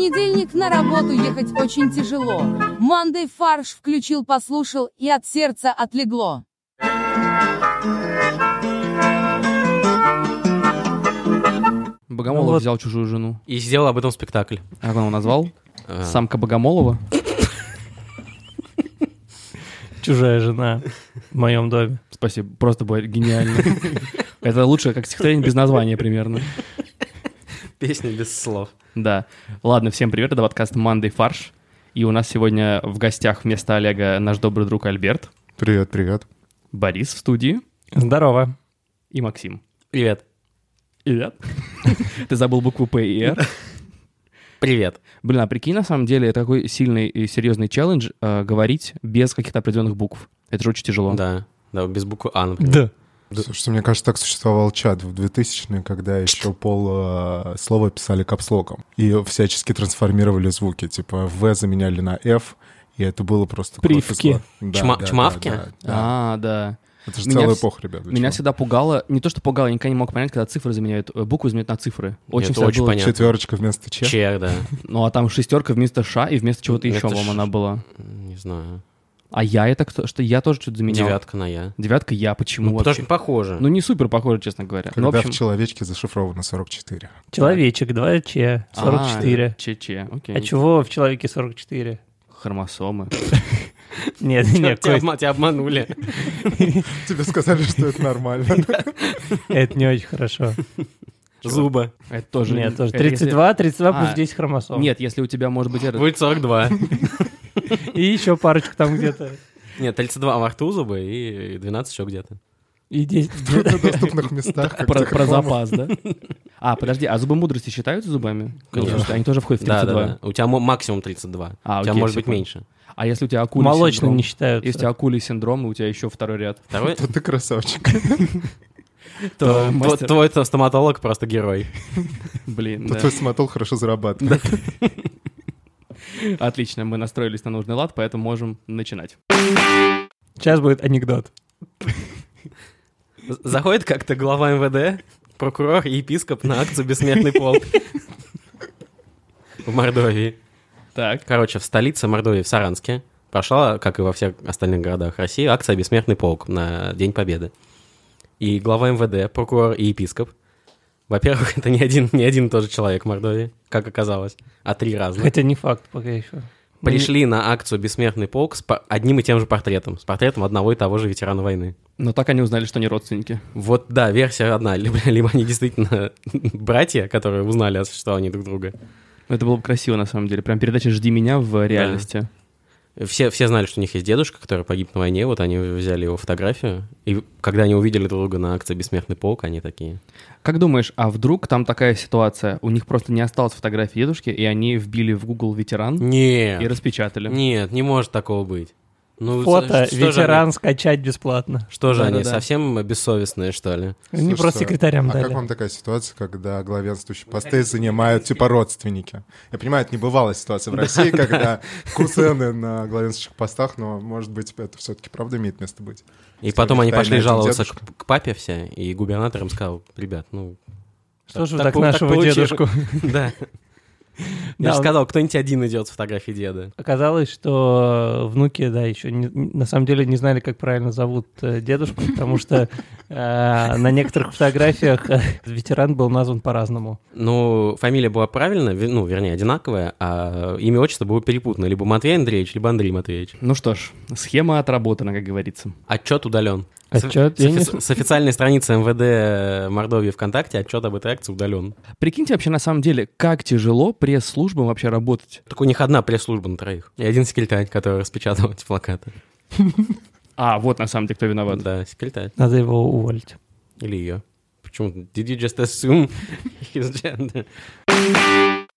понедельник на работу ехать очень тяжело. Манда Фарш включил, послушал, и от сердца отлегло. Богомолов вот взял чужую жену. И сделал об этом спектакль. Как он его назвал? Самка Богомолова. Чужая жена в моем доме. Спасибо. Просто будет гениально. Это лучше, как стихотворение без названия примерно. Песня без слов. Да. Ладно, всем привет. Это подкаст «Манда Фарш». И у нас сегодня в гостях вместо Олега наш добрый друг Альберт. Привет, привет. Борис в студии. Здорово. И Максим. Привет. Привет. Ты забыл букву П и Р. Привет. Блин, а прикинь, на самом деле, это такой сильный и серьезный челлендж говорить без каких-то определенных букв. Это же очень тяжело. Да, да, без буквы А, например. Да. Слушайте, мне кажется, так существовал чат в 2000-е, когда еще полслова писали капслоком. И всячески трансформировали звуки. Типа В заменяли на Ф, и это было просто... Привки. Чмавки? А, да. Это же целая эпоха, ребят. Меня всегда пугало, не то что пугало, я никогда не мог понять, когда цифры заменяют, буквы заменяют на цифры. Очень всегда было понятно. Четверочка вместо Ч. Ч, да. Ну а там шестерка вместо Ш и вместо чего-то еще, по-моему, она была. Не знаю. А я это кто? Что я тоже что-то заменял? Девятка на Я. Девятка Я, почему? Ну, потому что похоже. Ну не супер похоже, честно говоря. Когда в человечке зашифровано 44. Человечек, 2 Ч, 44. Ч, окей. А чего в человеке 44? Хромосомы. Нет, нет, тебя обманули. Тебе сказали, что это нормально. Это не очень хорошо. Зуба. Это тоже нет. 32 плюс 10 хромосом. Нет, если у тебя может быть... Будет 42. И еще парочку там где-то. Нет, 32 во рту зубы и 12 еще где-то. И 10 в труднодоступных местах. Про запас, да? А, подожди, а зубы мудрости считаются зубами? Конечно. Они тоже входят в 32. Да, у тебя максимум 32. У тебя может быть меньше. А если у тебя акулий синдром? Молочным не считаются. Если акулий синдром, у тебя еще второй ряд. То ты красавчик. Твой стоматолог просто герой. Блин, да. Твой стоматолог хорошо зарабатывает. Отлично, мы настроились на нужный лад, поэтому можем начинать. Сейчас будет анекдот. Заходит как-то глава МВД, прокурор и епископ на акцию «Бессмертный полк» в Мордовии. Так. Короче, в столице Мордовии, в Саранске, прошла, как и во всех остальных городах России, акция «Бессмертный полк» на День Победы. И глава МВД, прокурор и епископ. Во-первых, это не один и тот же человек в Мордовии, как оказалось, а три разных. Хотя не факт пока еще. Пришли на акцию «Бессмертный полк» с одним и тем же портретом. С портретом одного и того же ветерана войны. Но так они узнали, что они родственники. Вот, да, версия одна. Либо они действительно братья, которые узнали о существовании друг друга. Это было бы красиво, на самом деле. Прям передача «Жди меня» в реальности. Да. Все знали, что у них есть дедушка, который погиб на войне. Вот они взяли его фотографию. И когда они увидели друг друга на акции «Бессмертный полк», они такие. Как думаешь, а вдруг там такая ситуация? У них просто не осталось фотографии дедушки, и они вбили в Google «ветеран» и распечатали. Нет, не может такого быть. Ну, фото «ветеран» скачать бесплатно. Что же они, совсем бессовестные, что ли? Они просто секретарям дали. А как вам такая ситуация, когда главенствующие посты занимают типа родственники? Я понимаю, это не бывалая ситуация в России, когда кузены на главенствующих постах, но, может быть, это все-таки правда имеет место быть. И потом они пошли жаловаться к папе все, и губернатор им сказал, ребят, ну... Что же вы так нашего дедушку? Да. Я же сказал, кто-нибудь один идет с фотографией деда. Оказалось, что внуки, да, еще на самом деле не знали, как правильно зовут дедушку, потому что на некоторых фотографиях ветеран был назван по-разному. Ну, фамилия была правильная, ну, вернее, одинаковая, а имя, отчество было перепутано. Либо Матвей Андреевич, либо Андрей Матвеевич. Ну что ж, схема отработана, как говорится. Отчет удален. С официальной страницы МВД Мордовии ВКонтакте отчет об этой акции удален. Прикиньте вообще, на самом деле, как тяжело пресс-службам вообще работать. Так у них одна пресс-служба на троих. И один секретарь, который распечатал эти плакаты. А, вот на самом деле кто виноват. Да, секретарь. Надо его уволить. Или ее. Почему? Did you just assume his gender?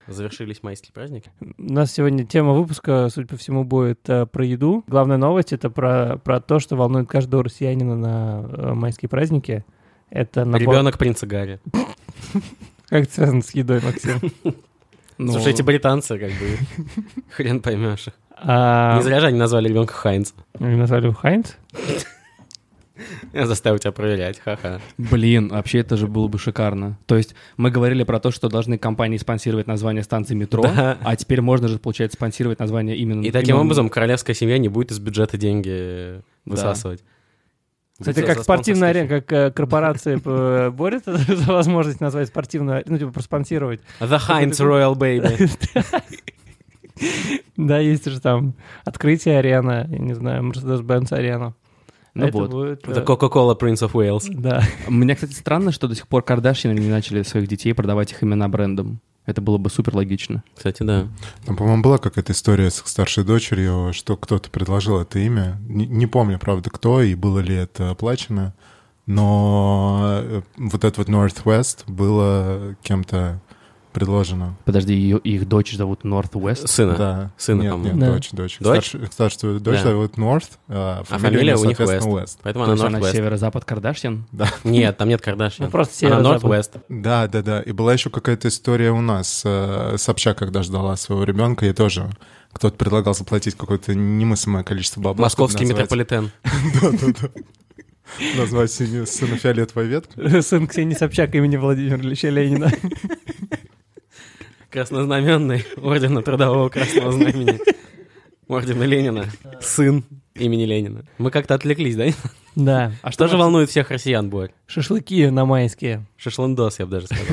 Завершились майские праздники. У нас сегодня тема выпуска, судя по всему, будет про еду. Главная новость — это про то, что волнует каждого россиянина на майские праздники. Это набор... Ребенок принца Гарри. Как это связано с едой, Максим? Слушай, эти британцы, как бы, хрен поймешь. Не зря же они назвали ребенка Хайнц. Они назвали его Хайнц? Я заставил тебя проверять, ха-ха. Блин, вообще это же было бы шикарно. То есть мы говорили про то, что должны компании спонсировать название станции метро, да. А теперь можно же, получается, спонсировать название именно... И таким образом королевская семья не будет из бюджета деньги высасывать. Да. Кстати, как спортивная арена, как корпорации борются за возможность назвать спортивную арену, ну, типа, проспонсировать. The Heinz Royal Baby. Да, есть же там открытие арена, я не знаю, Mercedes-Benz арена. Ну вот, это Coca-Cola Prince of Wales. Да. Мне, кстати, странно, что до сих пор Кардашьяны не начали своих детей продавать их имена брендом. Это было бы супер логично. Кстати, да. Там, по-моему, была какая-то история с старшей дочерью, что кто-то предложил это имя. Не помню, правда, кто и было ли это оплачено, но вот это вот Northwest было кем-то предложено. Подожди, их дочь зовут Northwest? Сына. Да. Сына, нет, по-моему. Нет, да. дочь. Старшую дочь зовут North, а фамилия у них West. Поэтому она Northwest. Она северо-запад Кардашьян? Да. Нет, там нет Кардашьян. Ну, просто северо-запад. Она Northwest. Да. И была еще какая-то история у нас. Собчак, когда ждала своего ребенка, и тоже кто-то предлагал заплатить какое-то немыслимое количество бабла. Московский метрополитен. Да. Назвать сына фиолетовой веткой. Сын Ксении Собчак имени Владимира Ильича Ленина. Краснознаменный, ордена Трудового Красного Знамени, ордена Ленина, сын имени Ленина. Мы как-то отвлеклись, да? Да. А что же волнует всех россиян, Борь? Шашлыки на майские. Шашлындос, я бы даже сказал.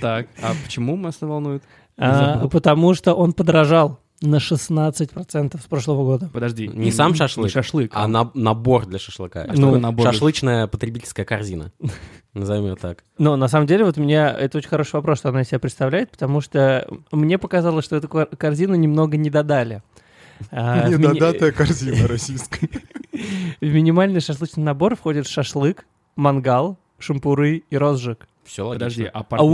Так, а почему нас это волнует? Потому что он подорожал на 16% с прошлого года. Подожди, не сам шашлык, а набор для шашлыка. Шашлычная потребительская корзина. Назовем ее так. Но на самом деле вот меня... Это очень хороший вопрос, что она из себя представляет, потому что мне показалось, что эту корзину немного не додали. Недодатая корзина российская. В минимальный шашлычный набор входит шашлык, мангал, шампуры и розжиг. Все логично. Подожди, а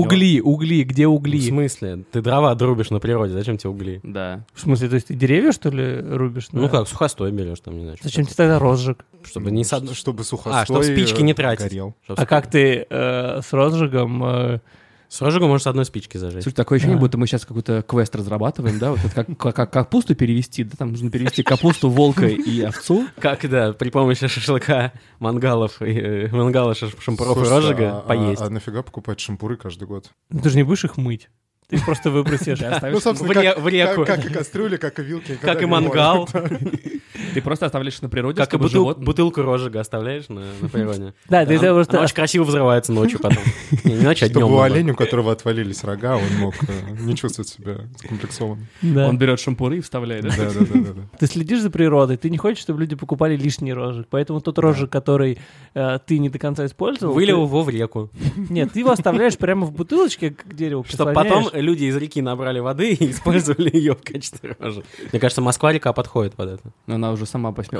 угли, где угли? В смысле? Ты дрова рубишь на природе, зачем тебе угли? Да. В смысле, то есть ты деревья, что ли, рубишь? Ну как, сухостой берешь там, не знаю. Зачем тебе тогда розжиг? Чтобы сухостой... А, чтобы спички не тратить. Горел. А как ты с розжигом... С розжигом можешь с одной спички зажечь. Слушай, такое ощущение, будто мы сейчас какой-то квест разрабатываем, да? Вот это как капусту перевести, да? Там нужно перевести капусту, волка и овцу. Как, да, при помощи шашлыка, мангалов и мангала, шампуров и розжига поесть. А нафига покупать шампуры каждый год? Ну ты же не будешь их мыть. Ты их просто выбросишь и оставишь в реку. Как и кастрюли, как и вилки. Как и мангал. Ты просто оставляешь на природе, как и бутылку розжига оставляешь на природе. Да, ты просто... Она очень красиво взрывается ночью потом. Не ночью, а днем. Чтобы у оленя, у которого отвалились рога, он мог не чувствовать себя закомплексованным. Он берет шампуры и вставляет, да? Да. Ты следишь за природой, ты не хочешь, чтобы люди покупали лишний розжиг. Поэтому тот розжиг, который ты не до конца использовал... Вылил его в реку. Нет, ты его оставляешь прямо в бутылочке, как дерево. Чтобы потом люди из реки набрали воды и использовали ее в качестве розжига. Мне кажется, Москва река подходит под это. Она уже сама по себе.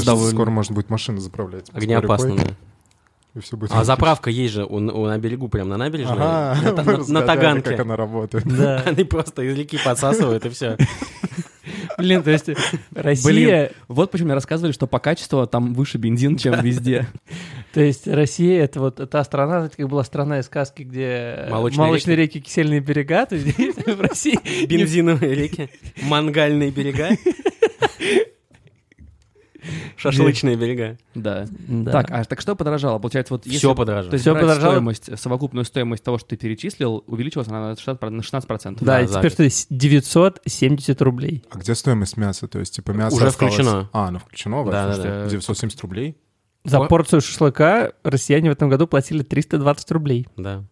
Скоро, может быть, машина заправляется. Огнеопасно, да. И все будет заправка есть же на берегу, прям на набережной. На Таганке. Как она работает. Да. Они просто из реки подсасывают, и все. Блин, то есть Россия... Вот почему мне рассказывали, что по качеству там выше бензин, чем везде. То есть Россия — это вот та страна, как была страна из сказки, где молочные реки, кисельные берега. То здесь в России... Бензиновые реки, мангальные берега. Шашлычные берега. Да. Так что подорожало? Получается, вот все подорожало. То есть совокупную стоимость того, что ты перечислил, увеличилась она на 16%. Да, и теперь что 970 рублей. А где стоимость мяса? То есть, типа, мясо уже включено. Оно включено, да. 970 рублей. За порцию шашлыка россияне в этом году платили 320 рублей. Да.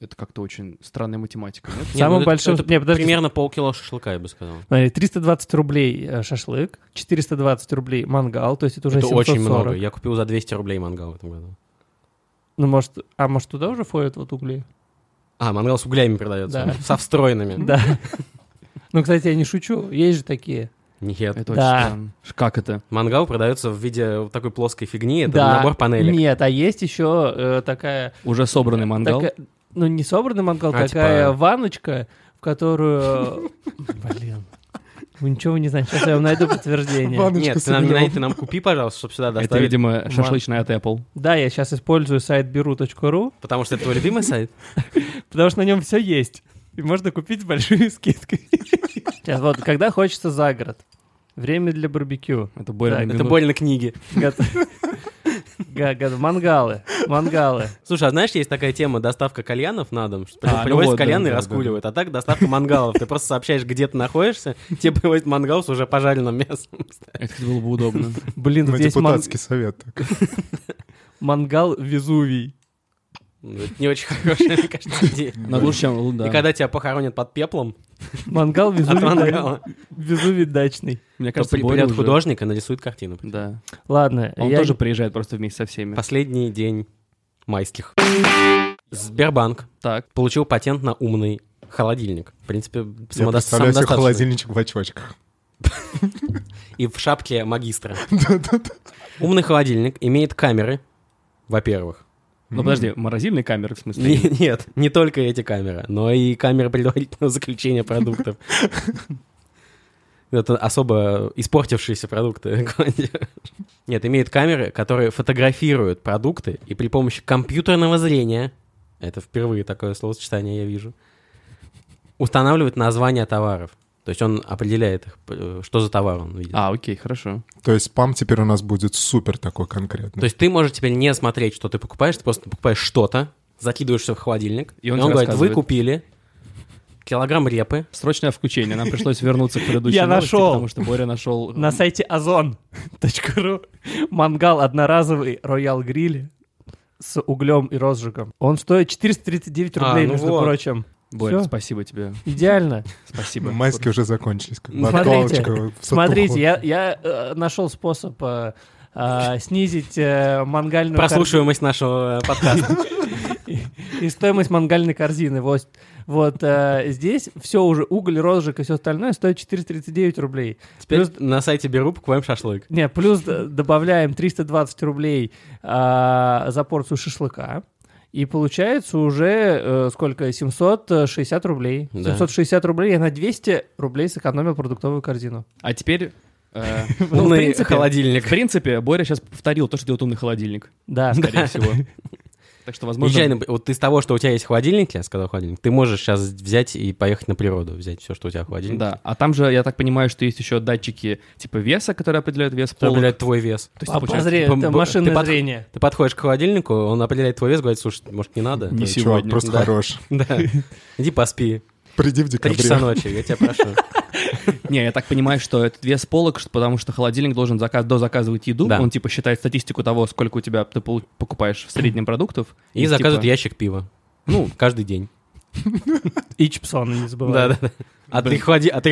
Это как-то очень странная математика. Самым большим... Примерно полкило шашлыка, я бы сказал. 320 рублей шашлык, 420 рублей мангал, то есть это уже 740. Это очень много. Я купил за 200 рублей мангал в этом году. Ну, может туда уже входят вот угли? Мангал с углями продается. Да. Со встроенными. Да. Ну, кстати, я не шучу. Есть же такие... Нет. Это очень странно. Как это? Мангал продается в виде вот такой плоской фигни. Это набор панелек. Нет, а есть еще такая... Уже собранный мангал? Не собранный мангал, такая типа... ванночка, в которую... Блин, вы ничего не знаете, сейчас я вам найду подтверждение. Нет, ты нам купи, пожалуйста, чтобы сюда доставить. Это, видимо, шашлычная от Apple. Да, я сейчас использую сайт беру.ру. Потому что это твой любимый сайт? Потому что на нем все есть. И можно купить с большой скидкой. Сейчас вот, когда хочется за город. Время для барбекю. Это больно книги. Мангалы. Слушай, а знаешь, есть такая тема доставка кальянов на дом, что привозят кальяны и раскуривают, а так доставка мангалов. Ты просто сообщаешь, где ты находишься, тебе привозят мангал с уже пожаренным мясом. Это было бы удобно. Блин, здесь депутатский совет. Мангал Везувий. Не очень хорошая, мне кажется, идея. Лучше, чем лунда. И когда тебя похоронят под пеплом. Мангал Везувий дачный. Мне кажется, придет художник и нарисует картину. Да. Ладно. Он тоже приезжает просто вместе со всеми. Последний день майских. Сбербанк получил патент на умный холодильник. В принципе, самодостаточно. Я представляю себе холодильничек в очках. И в шапке магистра. Умный холодильник имеет камеры, во-первых. Ну, подожди, морозильные камеры, в смысле? Нет, не только эти камеры, но и камеры предварительного заключения продуктов. Это особо испортившиеся продукты. Нет, имеют камеры, которые фотографируют продукты, и при помощи компьютерного зрения, это впервые такое словосочетание я вижу, устанавливают названия товаров. То есть он определяет их, что за товар он видит. А, окей, хорошо. То есть спам теперь у нас будет супер такой конкретный. То есть ты можешь теперь не смотреть, что ты покупаешь, ты просто покупаешь что-то, закидываешь все в холодильник, и он говорит, вы купили килограмм репы. Срочное включение, нам пришлось вернуться к предыдущей новости, потому что Боря нашел... На сайте ozon.ru мангал одноразовый Royal Grill с углем и розжигом. Он стоит 439 рублей, между прочим. Борь, все? Спасибо тебе. Идеально. Спасибо. Майские уже закончились. Смотрите, я нашел способ снизить мангальную... Прослушиваемость нашего подкаста. И стоимость мангальной корзины. Вот здесь все уже, уголь, розжиг и все остальное стоит 439 рублей. Теперь плюс... на сайте Беру покупаем шашлык. Не, плюс добавляем 320 рублей за порцию шашлыка. И получается уже, сколько, 760 рублей. Да. 760 рублей я на 200 рублей сэкономил продуктовую корзину. А теперь... умный холодильник. В принципе, Боря сейчас повторил то, что делает умный холодильник. Да. Скорее всего. Так что, возможно... Нечайно, вот из того, что у тебя есть холодильник, я сказал холодильник, ты можешь сейчас взять и поехать на природу, взять все, что у тебя в холодильнике. Да, а там же, я так понимаю, что есть еще датчики типа веса, которые определяют вес. Которые определяют твой вес. То есть, это машинное зрение. Ты подходишь к холодильнику, он определяет твой вес, говорит, слушай, может, не надо? Не сегодня. Просто хорош. Да, иди поспи. Приди в декабре. 3 часа ночи, я тебя прошу. Не, я так понимаю, что это вес полок, потому что холодильник должен дозаказывать еду. Да. Он типа считает статистику того, сколько у тебя ты покупаешь в среднем продуктов. И заказывает ящик пива. Ну, каждый день. И чипсоны не забывай. Да. А ты в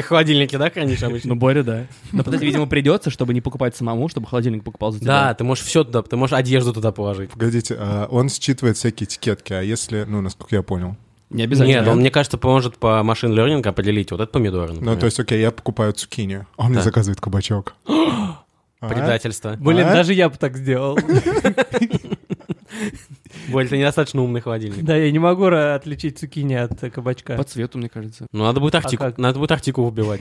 холодильнике, да, конечно, обычно? Ну, Боря, да. Но потом, видимо, придется, чтобы не покупать самому, чтобы холодильник покупал за тебя. Да, ты можешь все туда, ты можешь одежду туда положить. Погодите, он считывает всякие этикетки, а если, ну, насколько я понял... Не обязательно. Нет, он, мне кажется, поможет по машин лернингу определить вот этот помидор. Например. Ну, то есть, окей, я покупаю цукини, а он мне заказывает кабачок. Предательство. Блин, даже я бы так сделал. Боль, ты недостаточно умный холодильник. Да, я не могу отличить цукини от кабачка. По цвету, мне кажется. Ну, надо будет Артику убивать.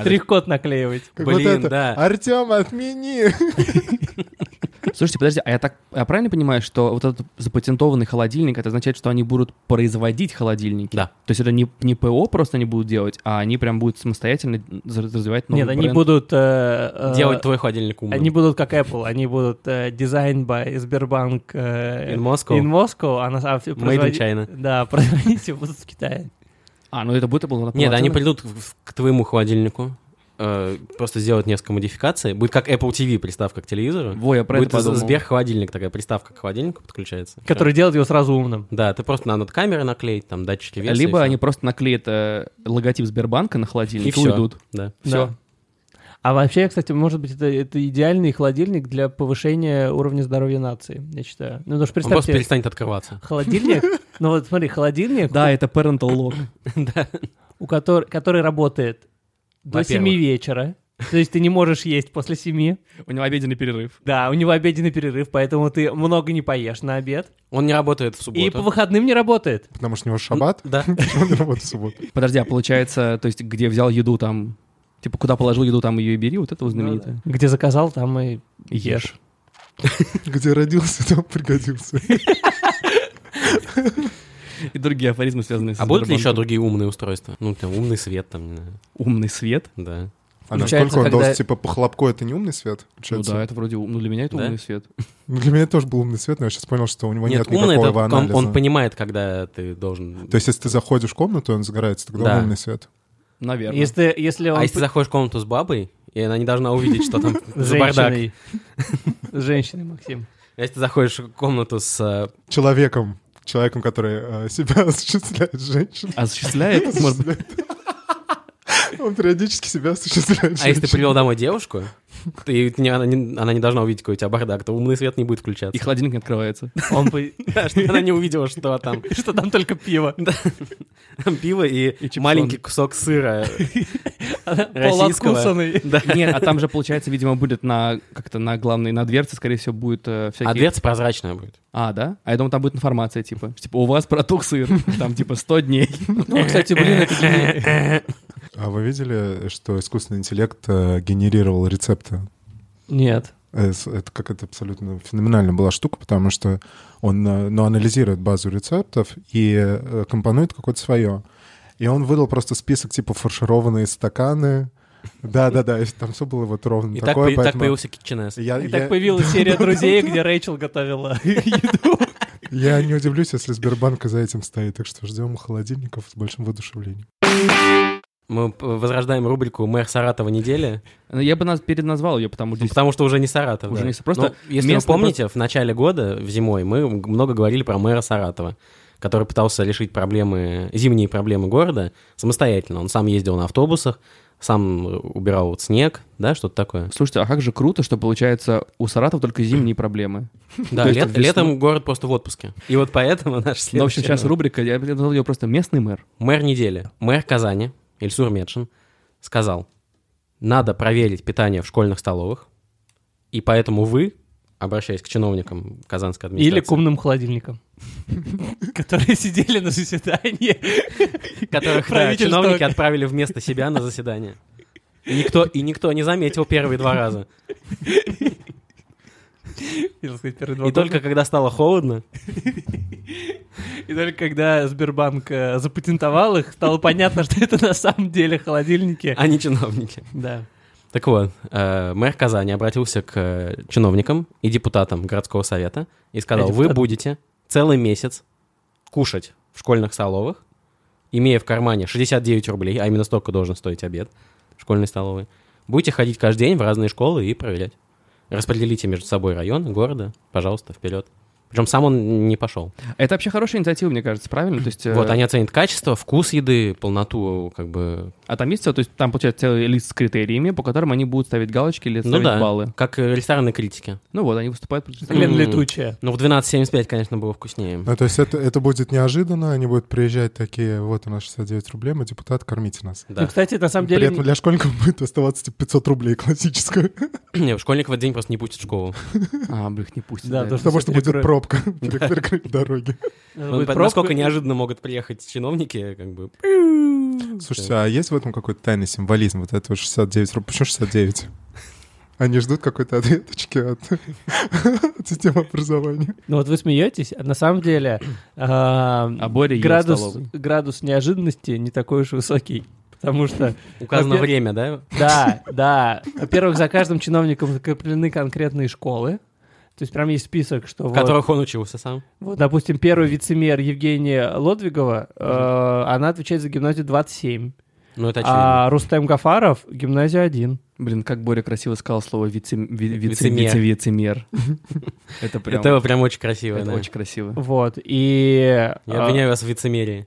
Штрих-код наклеивать. Блин, да. Артем, отмени! Слушайте, подожди, а я правильно понимаю, что вот этот запатентованный холодильник, это означает, что они будут производить холодильники? Да. То есть это не ПО просто они будут делать, а они прям будут самостоятельно развивать новый бренд? Нет, они будут... делать твой холодильник умным. Они будут как Apple, они будут designed by Сбербанк... in Moscow. In Moscow. Made in China. Да, производители будут в Китае. А, ну это будет Apple? Нет, они придут к твоему холодильнику. Просто сделать несколько модификаций. Будет как Apple TV приставка к телевизору. Во, я про это подумал. Будет Сберхолодильник, такая приставка к холодильнику подключается. Который делает его сразу умным. Да, ты просто надо камеры наклеить, там датчики веса. Либо они просто наклеят логотип Сбербанка на холодильник и уйдут. Да. Все. Да. А вообще, кстати, может быть, это идеальный холодильник для повышения уровня здоровья нации, я считаю. Ну, потому что представьте, он просто перестанет открываться. Холодильник? Ну вот смотри, холодильник... Да, это parental lock. Да. Который работает... До 7 вечера. То есть ты не можешь есть после 7. У него обеденный перерыв. Да, у него обеденный перерыв, поэтому ты много не поешь на обед. Он не работает в субботу. И по выходным не работает. Потому что у него шаббат. Да. Он не работает в субботу. Подожди, а получается, то есть где взял еду, там... Типа куда положил еду, там ее и бери, вот это вот знаменитое. Где заказал, там и ешь. Где родился, там пригодился. И другие афоризмы, связанные с Сбербанком. А будут ли еще другие умные устройства? Ну, там, умный свет, там, не знаю. Умный свет? Да. А насколько он должен, типа, по хлопку, это не умный свет? Получается? Ну да, это вроде умный. Ну, для меня это умный свет. Для меня тоже был умный свет, но я сейчас понял, что у него нет никакого анализа. Он понимает, когда ты должен... То есть, если ты заходишь в комнату, он загорается, тогда умный свет. Наверное. А если ты заходишь в комнату с бабой, и она не должна увидеть, что там за бардак. С женщиной, Максим. Если ты заходишь в комнату с... Человеком, который себя осуществляет, женщиной. Осуществляет? Может быть. Он периодически себя осуществляет. А если ты привел домой девушку, она не должна увидеть, какой у тебя бардак, то умный свет не будет включаться. И холодильник не открывается. Она не увидела, что там. Что там только пиво. Там пиво и маленький кусок сыра российского. Нет, а там же, получается, видимо, будет как-то на главной, на дверце, скорее всего, будет всякие... А дверца прозрачная будет. А, да? А я думал, там будет информация, типа, у вас протух сыр, там, типа, 100 дней. Ну, кстати, блин, это... А вы видели, что искусственный интеллект генерировал рецепты? Нет. Это какая-то абсолютно феноменальная была штука, потому что он анализирует базу рецептов и компонует какое-то свое. И он выдал просто список типа фаршированные стаканы. Да-да-да, там все было вот ровно такое. И так появился KitchenS. И так появилась серия друзей, где Рэйчел готовила еду. Я не удивлюсь, если Сбербанк за этим стоит. Так что ждем холодильников с большим воодушевлением. Мы возрождаем рубрику «Мэр Саратова недели». Я бы нас переназвал ее, потому что... Ну, потому что уже не Саратов. Уже да. Просто, если вы помните, в начале года, в зимой, мы много говорили про мэра Саратова, который пытался решить зимние проблемы города самостоятельно. Он сам ездил на автобусах, сам убирал вот снег, да, что-то такое. Слушайте, а как же круто, что, получается, у Саратова только зимние проблемы. Да, летом город просто в отпуске. И вот поэтому наш следующий... Ну, в общем, сейчас рубрика, я назвал ее просто «Местный мэр». Мэр недели. Мэр Казани. Ильсур Метшин сказал, надо проверить питание в школьных столовых, и поэтому вы, обращаясь к чиновникам казанской администрации... Или к умным холодильникам, которые сидели на заседании. Которых чиновники отправили вместо себя на заседание. И никто не заметил первые два раза. И только когда стало холодно... И только когда Сбербанк запатентовал их, стало понятно, что это на самом деле холодильники. А не чиновники. Да. Так вот, мэр Казани обратился к чиновникам и депутатам городского совета и сказал, вы будете целый месяц кушать в школьных столовых, имея в кармане 69 рублей, а именно столько должен стоить обед в школьной столовой, будете ходить каждый день в разные школы и проверять. Распределите между собой районы города, пожалуйста, вперед. Причем сам он не пошел. Это вообще хорошая инициатива, мне кажется, правильно? То есть, вот они оценят качество, вкус еды, полноту, как бы. А там есть все, то есть там получается целый лист с критериями, по которым они будут ставить галочки или ставить баллы. Как ресторанные критики. Ну вот, они выступают против. Лен летучая. Ну, в 12.75, конечно, было вкуснее. Ну, то есть это будет неожиданно, они будут приезжать такие, вот у нас 69 рублей, мы депутат, кормите нас. Да. Ну, кстати, на самом деле... При этом для школьников будет оставаться типа 500 рублей классическое. Нет, школьников в этот день просто не пустят в школу. А, блин, не пустят. Да, потому что будет пробка. Перекрыть дороги. Насколько неожиданно могут приехать чиновники, как бы... Слушайте, а есть в этом какой-то тайный символизм? Вот это 69 рублей. Почему 69? Они ждут какой-то ответочки от системы образования. Ну вот вы смеетесь. На самом деле градус неожиданности не такой уж высокий. Потому что... Указано время, да? Да, да. Во-первых, за каждым чиновником закреплены конкретные школы. То есть прям есть список, что... В которых он учился сам. Вот, допустим, первый вице-мэр Евгения Лодыгова, она отвечает за гимназию 27. Ну, это очевидно. А Рустем Гафаров — гимназия 1. Блин, как Боря красиво сказал слово «вице-мэр». Это прям очень красиво. Это очень красиво. Вот, и... Я обвиняю вас в вице-мерии.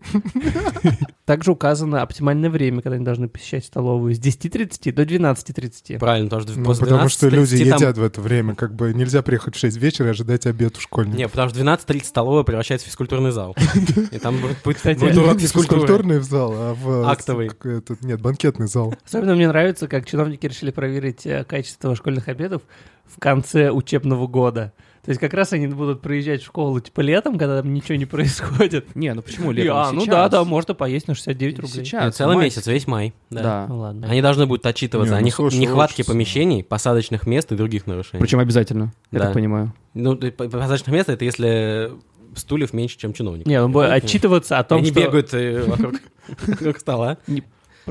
Также указано оптимальное время, когда они должны посещать столовую, с 10:30 до 12:30. Правильно, потому что после 12:30... Потому что люди едят в это время, как бы нельзя приехать в 6 вечера и ожидать обед у школьников. Нет, потому что 12:30 столовая превращается в физкультурный зал. И там будет урок физкультуры. Физкультурный зал, а в... Актовый. Нет, банкетный зал. Особенно мне нравится, как чиновники решили проверить качество школьных обедов в конце учебного года. То есть как раз они будут проезжать в школу типа летом, когда там ничего не происходит. Не, ну почему летом? Ну да, можно поесть на 69 рублей. Сейчас. Целый месяц, весь май. Да. Ладно. Они должны будут отчитываться о нехватке помещений, посадочных мест и других нарушений. Причем обязательно, я так понимаю. Ну, посадочных мест — это если стульев меньше, чем чиновников. Не, он будет отчитываться о том, что... Они бегают вокруг стола.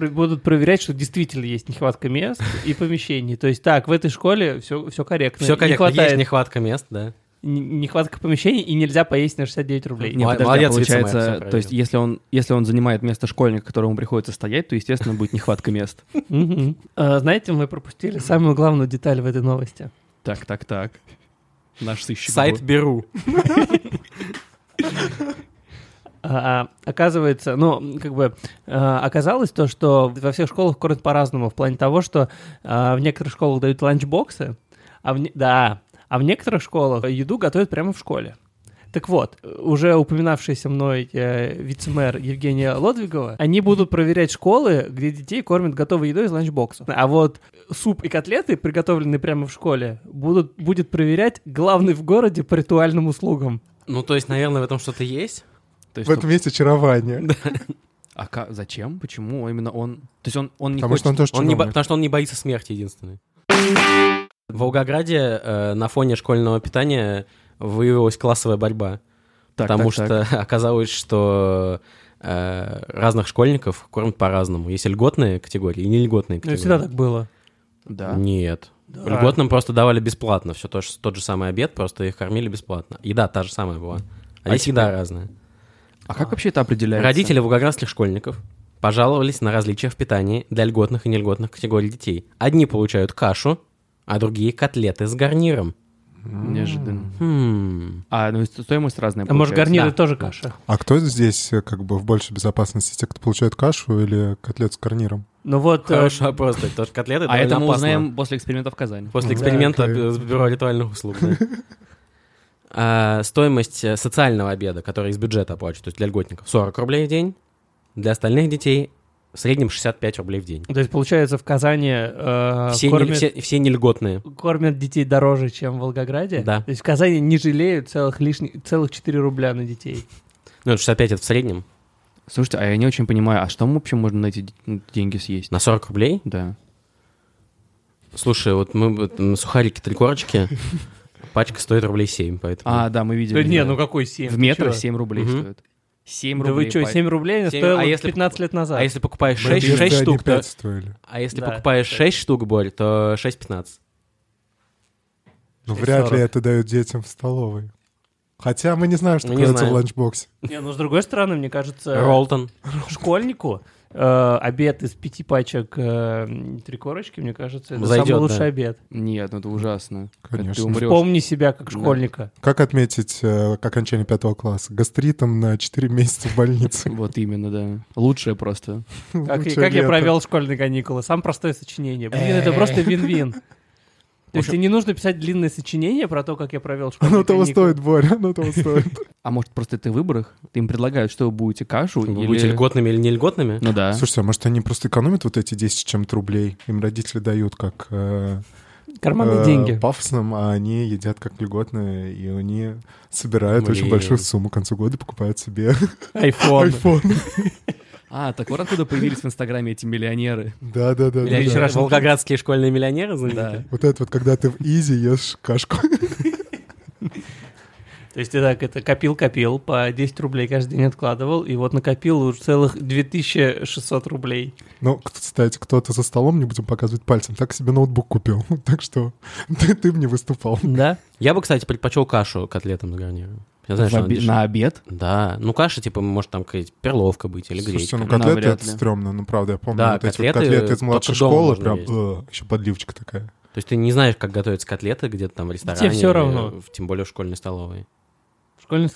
будут проверять, что действительно есть нехватка мест и помещений. То есть так, в этой школе все корректно. Все корректно, не хватает... есть нехватка мест, да. Нехватка помещений, и нельзя поесть на 69 рублей. Нет, подожди, молодец, получается, то есть если он занимает место школьника, которому приходится стоять, то, естественно, будет нехватка мест. Знаете, мы пропустили самую главную деталь в этой новости. Так. Наш сыщик. Сайт беру. Оказывается, оказалось то, что во всех школах кормят по-разному, в плане того, что в некоторых школах дают ланчбоксы, а в некоторых школах еду готовят прямо в школе. Так вот, уже упоминавшийся мной вице-мэр Евгения Лодыгова, они будут проверять школы, где детей кормят готовой едой из ланчбоксов. А вот суп и котлеты, приготовленные прямо в школе, будет проверять главный в городе по ритуальным услугам. Ну, то есть, наверное, в этом что-то есть? То есть, в этом есть очарование. Да. А зачем? Почему именно он? То есть он не хочет... Потому что он не боится смерти единственной. В Волгограде на фоне школьного питания выявилась классовая борьба. Потому что оказалось, что разных школьников кормят по-разному. Есть льготные категории и нельготные категории. Всегда так было. Да. Нет. Да. Льготным просто давали бесплатно. Все тот же самый обед, просто их кормили бесплатно. Еда та же самая была. Они всегда разные. А как вообще это определяется? Родители волгоградских школьников пожаловались на различия в питании для льготных и нельготных категорий детей. Одни получают кашу, а другие котлеты с гарниром. Неожиданно. Стоимость разная получается. А может, гарниры тоже каша? А кто здесь в большей безопасности? Те, кто получает кашу или котлет с гарниром? Хороший вопрос. Тоже котлеты. А это мы узнаем после эксперимента в Казани. После эксперимента с бюро ритуальных услуг. Стоимость социального обеда, который из бюджета оплачивают, то есть для льготников, 40 рублей в день, для остальных детей в среднем 65 рублей в день. То есть, получается, в Казани все нельготные. Кормят детей дороже, чем в Волгограде? Да. То есть в Казани не жалеют целых 4 рубля на детей. 65 это в среднем. Слушайте, а я не очень понимаю, а что вообще можно на эти деньги съесть? На 40 рублей? Да. Слушай, мы сухарики, 3 корочки... Пачка стоит рублей 7, поэтому... А, да, мы видели. Да, какой 7? В метрах 7 рублей стоит. 7 рублей. Да вы что, 7 рублей стоило 15 лет назад? А если покупаешь 6 штук, то... А если покупаешь 6 штук, Борь, то 6,15. Вряд ли это дают детям в столовой. Хотя мы не знаем, что кроется в ланчбоксе. С другой стороны, мне кажется... Ролтон. Школьнику обед из 5 пачек 3 корочки, мне кажется, это зайдет, самый лучший обед. Нет, это ужасно. Конечно. Вспомни себя как школьника. Да. Как отметить окончание 5 класса? Гастритом на 4 месяца в больнице. Вот именно, да. Лучшее просто. Как я провел школьные каникулы? Самое простое сочинение. Блин, это просто вин-вин. То есть тебе не нужно писать длинное сочинение про то, как я провел школьные каникулы. Оно того стоит, Боря, оно того стоит. А может, просто это выборах? Им предлагают, что вы будете кашу? Вы будете льготными или не льготными? Ну да. Слушайте, а может, они просто экономят вот эти 10 с чем-то рублей? Им родители дают как... карманные деньги. Пафосным, а они едят как льготные, и они собирают очень большую сумму. К концу года покупают себе... Айфон. А, так вот откуда появились в Инстаграме эти миллионеры. Да. Волгоградские школьные миллионеры, знаете? Вот это вот, когда ты в Изи ешь кашку. То есть ты так это копил, по 10 рублей каждый день откладывал, и вот накопил уже целых 2600 рублей. Кстати, кто-то за столом, не будем показывать пальцем, так себе ноутбук купил, так что ты мне выступал. Да. Я бы, кстати, предпочел кашу котлетам с гарниром. На обед? Да. Каша, может, там какая-то перловка быть или гречка. Слушайте, котлеты — это стрёмно, правда, я помню. Да, вот котлеты из младшей школы, прям еще подливочка такая. То есть ты не знаешь, как готовятся котлеты где-то там в ресторане. Тебе все равно. Тем более в школьной столовой. В школьной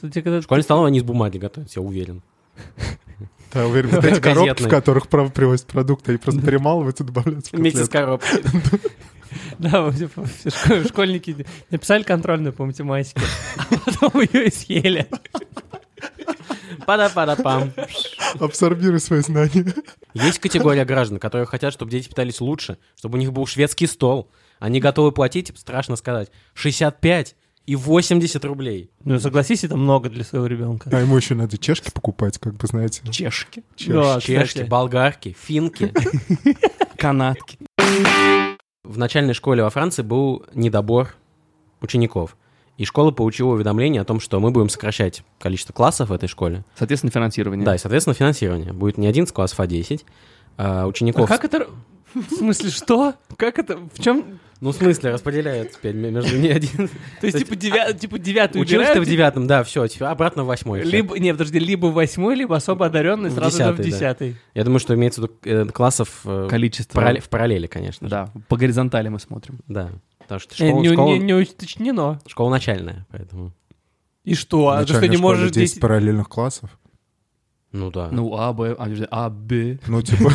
столовой они из бумаги готовят, я уверен. Да, уверен. Вот эти коробки, в которых привозят продукты, они просто перемалываются и добавляются в котлеты. Вместе с коробкой. Да, школьники написали контрольную по математике, а потом ее и съели. Пада-пада-пам. Абсорбируй свои знания. Есть категория граждан, которые хотят, чтобы дети питались лучше, чтобы у них был шведский стол. Они готовы платить, страшно сказать, 65 и 80 рублей. Согласись, это много для своего ребенка. А ему еще надо чешки покупать, знаете. Чешки? Чешки, болгарки, финки, канатки. В начальной школе во Франции был недобор учеников, и школа получила уведомление о том, что мы будем сокращать количество классов в этой школе. Соответственно, финансирование. Да, и, соответственно, финансирование. Будет не 11 классов, а 10. учеников... А как это... В смысле, что? Как это? В чем? Ну, в смысле, распределяют теперь между не один. То есть, типа, девятый убирают? Учишься в девятом, да, все, обратно в восьмой. Не, подожди, либо в восьмой, либо особо одаренный сразу же в десятый. Я думаю, что имеется в виду классов... Количество. В параллели, конечно. Да, по горизонтали мы смотрим. Да, потому что школа... Не уточнено. Школа начальная, поэтому... И что? А ты что, не можешь... 10 параллельных классов? Ну, да. Ну, А, Б... Ну, типа...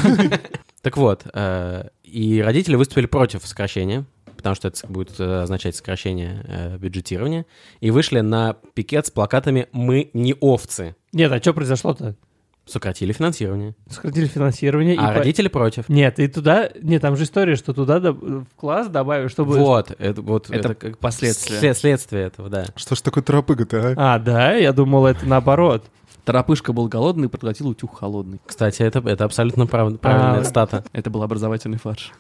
Так вот, и родители выступили против сокращения, потому что это будет означать сокращение бюджетирования, и вышли на пикет с плакатами «Мы не овцы». Нет, а что произошло-то? Сократили финансирование. Сократили финансирование. А родители против. Нет, и туда... Нет, там же история, что туда в класс добавили, чтобы... Вот, это как последствия. Следствие этого, да. Что ж такое торопыга-то, а? А, да, я думал, это наоборот. Торопышка был голодный и проглотил утюг холодный. Кстати, это абсолютно правильная цитата. Это был образовательный фарш.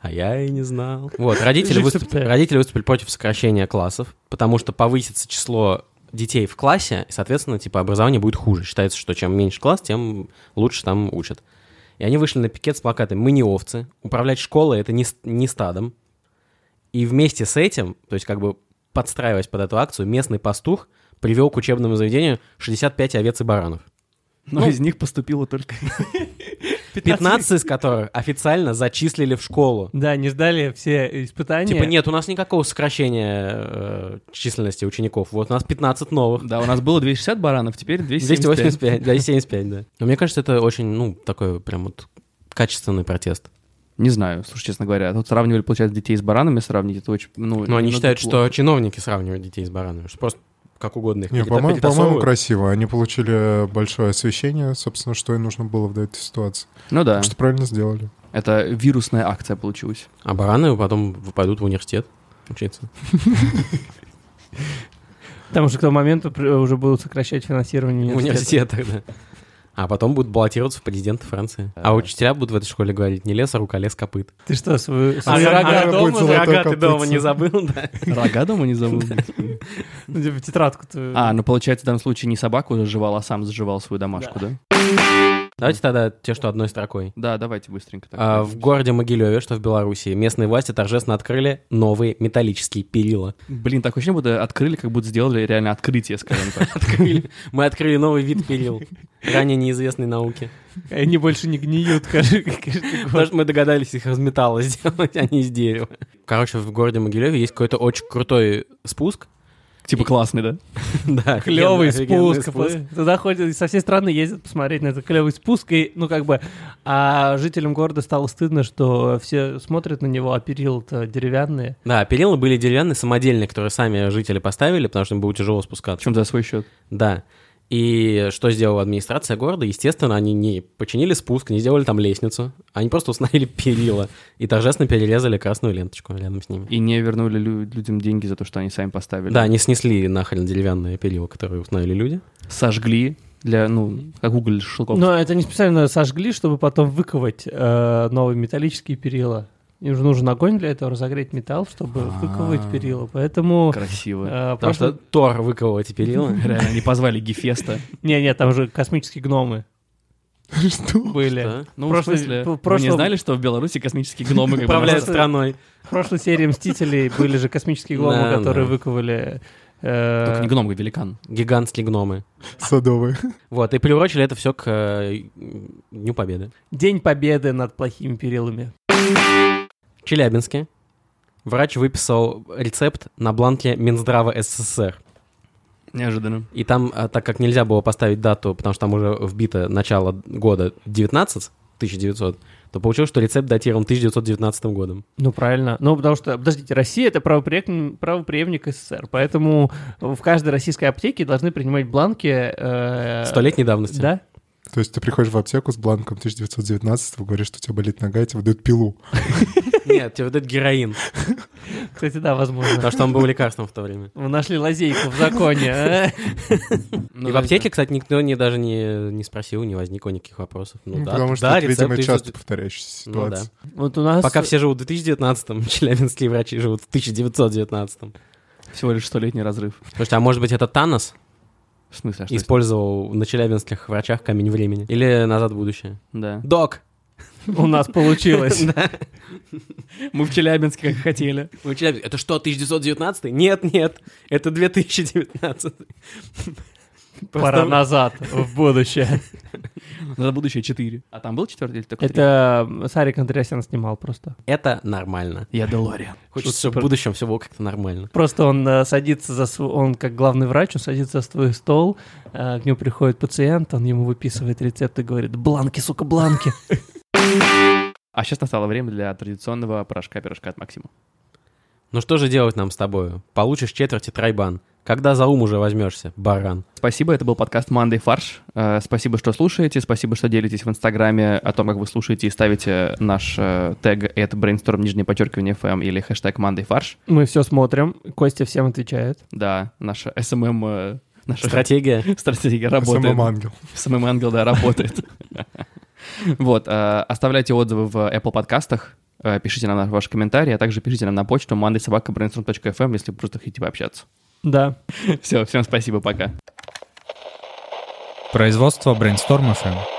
А я и не знал. Вот, родители выступили против сокращения классов, потому что повысится число детей в классе, и, соответственно, типа образование будет хуже. Считается, что чем меньше класс, тем лучше там учат. И они вышли на пикет с плакатами «Мы не овцы», «Управлять школой — это не стадом». И вместе с этим, то есть как бы подстраиваясь под эту акцию, местный пастух привел к учебному заведению 65 овец и баранов. Но из них поступило только... 15 из которых официально зачислили в школу. Да, не сдали все испытания. Типа нет, у нас никакого сокращения численности учеников. Вот у нас 15 новых. Да, у нас было 260 баранов, теперь 285. 275, да. Но мне кажется, это очень, такой прям вот качественный протест. Не знаю, слушай, честно говоря. Тут сравнивали, получается, детей с баранами, сравнить это очень... Но они считают, что чиновники сравнивают детей с баранами, что просто... как угодно их перетасовывают. По-моему, красиво. Они получили большое освещение, собственно, что и нужно было в этой ситуации. Ну да. Что правильно сделали. Это вирусная акция получилась. А бараны потом пойдут в университет учиться. Там уже к тому моменту уже будут сокращать финансирование университета. А потом будут баллотироваться в президенты Франции. А учителя будут в этой школе говорить не лес, а рука, лес, копыт. Ты что, свою рога ты дома не забыл, да? Рога дома не забыл? Ну, типа тетрадку-то... А, получается, в данном случае не собаку заживал, а сам заживал свою домашку, да? Давайте тогда те, что одной строкой. Да, давайте быстренько. В городе Могилеве, что в Беларуси, местные власти торжественно открыли новые металлические перила. Блин, такое ощущение, будто открыли, как будто сделали реально открытие, скажем так. Мы открыли новый вид перил, ранее неизвестной науке. Они больше не гниют, потому что мы догадались их из металла сделать, а не из дерева. Короче, в городе Могилеве есть какой-то очень крутой спуск. Типа классный, да? Да, клевый спуск. Туда ходят, со всей страны ездят посмотреть на этот клевый спуск. И, а жителям города стало стыдно, что все смотрят на него, а перила-то деревянные. Да, перила были деревянные, самодельные, которые сами жители поставили, потому что им было тяжело спускаться. Причем за свой счет. Да. И что сделала администрация города? Естественно, они не починили спуск, не сделали там лестницу. Они просто установили перила и торжественно перерезали красную ленточку рядом с ними. И не вернули людям деньги за то, что они сами поставили. Да, они снесли нахрен деревянные перила, которые установили люди. Сожгли для, как уголь шелков. Но это не специально сожгли, чтобы потом выковать новые металлические перила. Им же нужен огонь для этого, разогреть металл, чтобы выковывать перила, поэтому... Красиво. Потому что Тор выковал эти перила. Реально, они позвали Гефеста. Не-не, там же космические гномы. Что? Были. Ну, в смысле, вы не знали, что в Беларуси космические гномы управляют страной? В прошлой серии «Мстителей» были же космические гномы, которые выковали... Только не гном, а великан. Гигантские гномы. Садовые. Вот, и приурочили это все к Дню Победы. День Победы над плохими перилами. В Челябинске врач выписал рецепт на бланке Минздрава СССР. Неожиданно. И там, так как нельзя было поставить дату, потому что там уже вбито начало года 1900, то получилось, что рецепт датирован 1919 годом. Ну, правильно. Ну, потому что, подождите, Россия — это правопреемник СССР, поэтому в каждой российской аптеке должны принимать бланки... 100-летней давности. Да. То есть ты приходишь в аптеку с бланком 1919-го, говоришь, что у тебя болит нога, и тебе дают пилу. Нет, тебе дают героин. Кстати, да, возможно. Потому что там было лекарством в то время. Мы нашли лазейку в законе. И в аптеке, кстати, никто даже не спросил, не возникло никаких вопросов. Потому что это, видимо, часто повторяющаяся ситуация. Пока все живут в 2019-м, челябинские врачи живут в 1919-м. Всего лишь 100-летний разрыв. Слушайте, а может быть это Танос? В смысле? Что использовал на челябинских врачах камень времени. Или «Назад в будущее». Да. Док! У нас получилось. Мы в Челябинске как хотели. Это что, 1919? Нет. Это 2019. Пора назад, в будущее. «Назад в будущее» 4. А там был 4 или только 3? Это Сарик Андреасян снимал просто. Это нормально. Я Делориан. Хочется в будущем всего как-то нормально. Просто он садится за свой... Он как главный врач, он садится за свой стол, к нему приходит пациент, он ему выписывает рецепт и говорит: «Бланки, сука, бланки!» А сейчас настало время для традиционного порошка-пирожка от Максима. Ну что же делать нам с тобою? Получишь четверти тройбан. Когда за ум уже возьмешься, баран? Спасибо, это был подкаст «Манда Фарш». Спасибо, что слушаете, спасибо, что делитесь в Инстаграме о том, как вы слушаете, и ставите наш тег @Brainstorm, _FM или хэштег «Манда Фарш». Мы все смотрим, Костя всем отвечает. Да, наша СММ... Наша стратегия работает. СММ-ангел. СММ-ангел, да, работает. Вот, оставляйте отзывы в Apple подкастах, пишите нам ваши комментарии, а также пишите нам на почту mandasobaka@brainstorm.fm, если вы просто хотите пообщаться. Да. Все, всем спасибо, пока. Производство Brainstorm FM.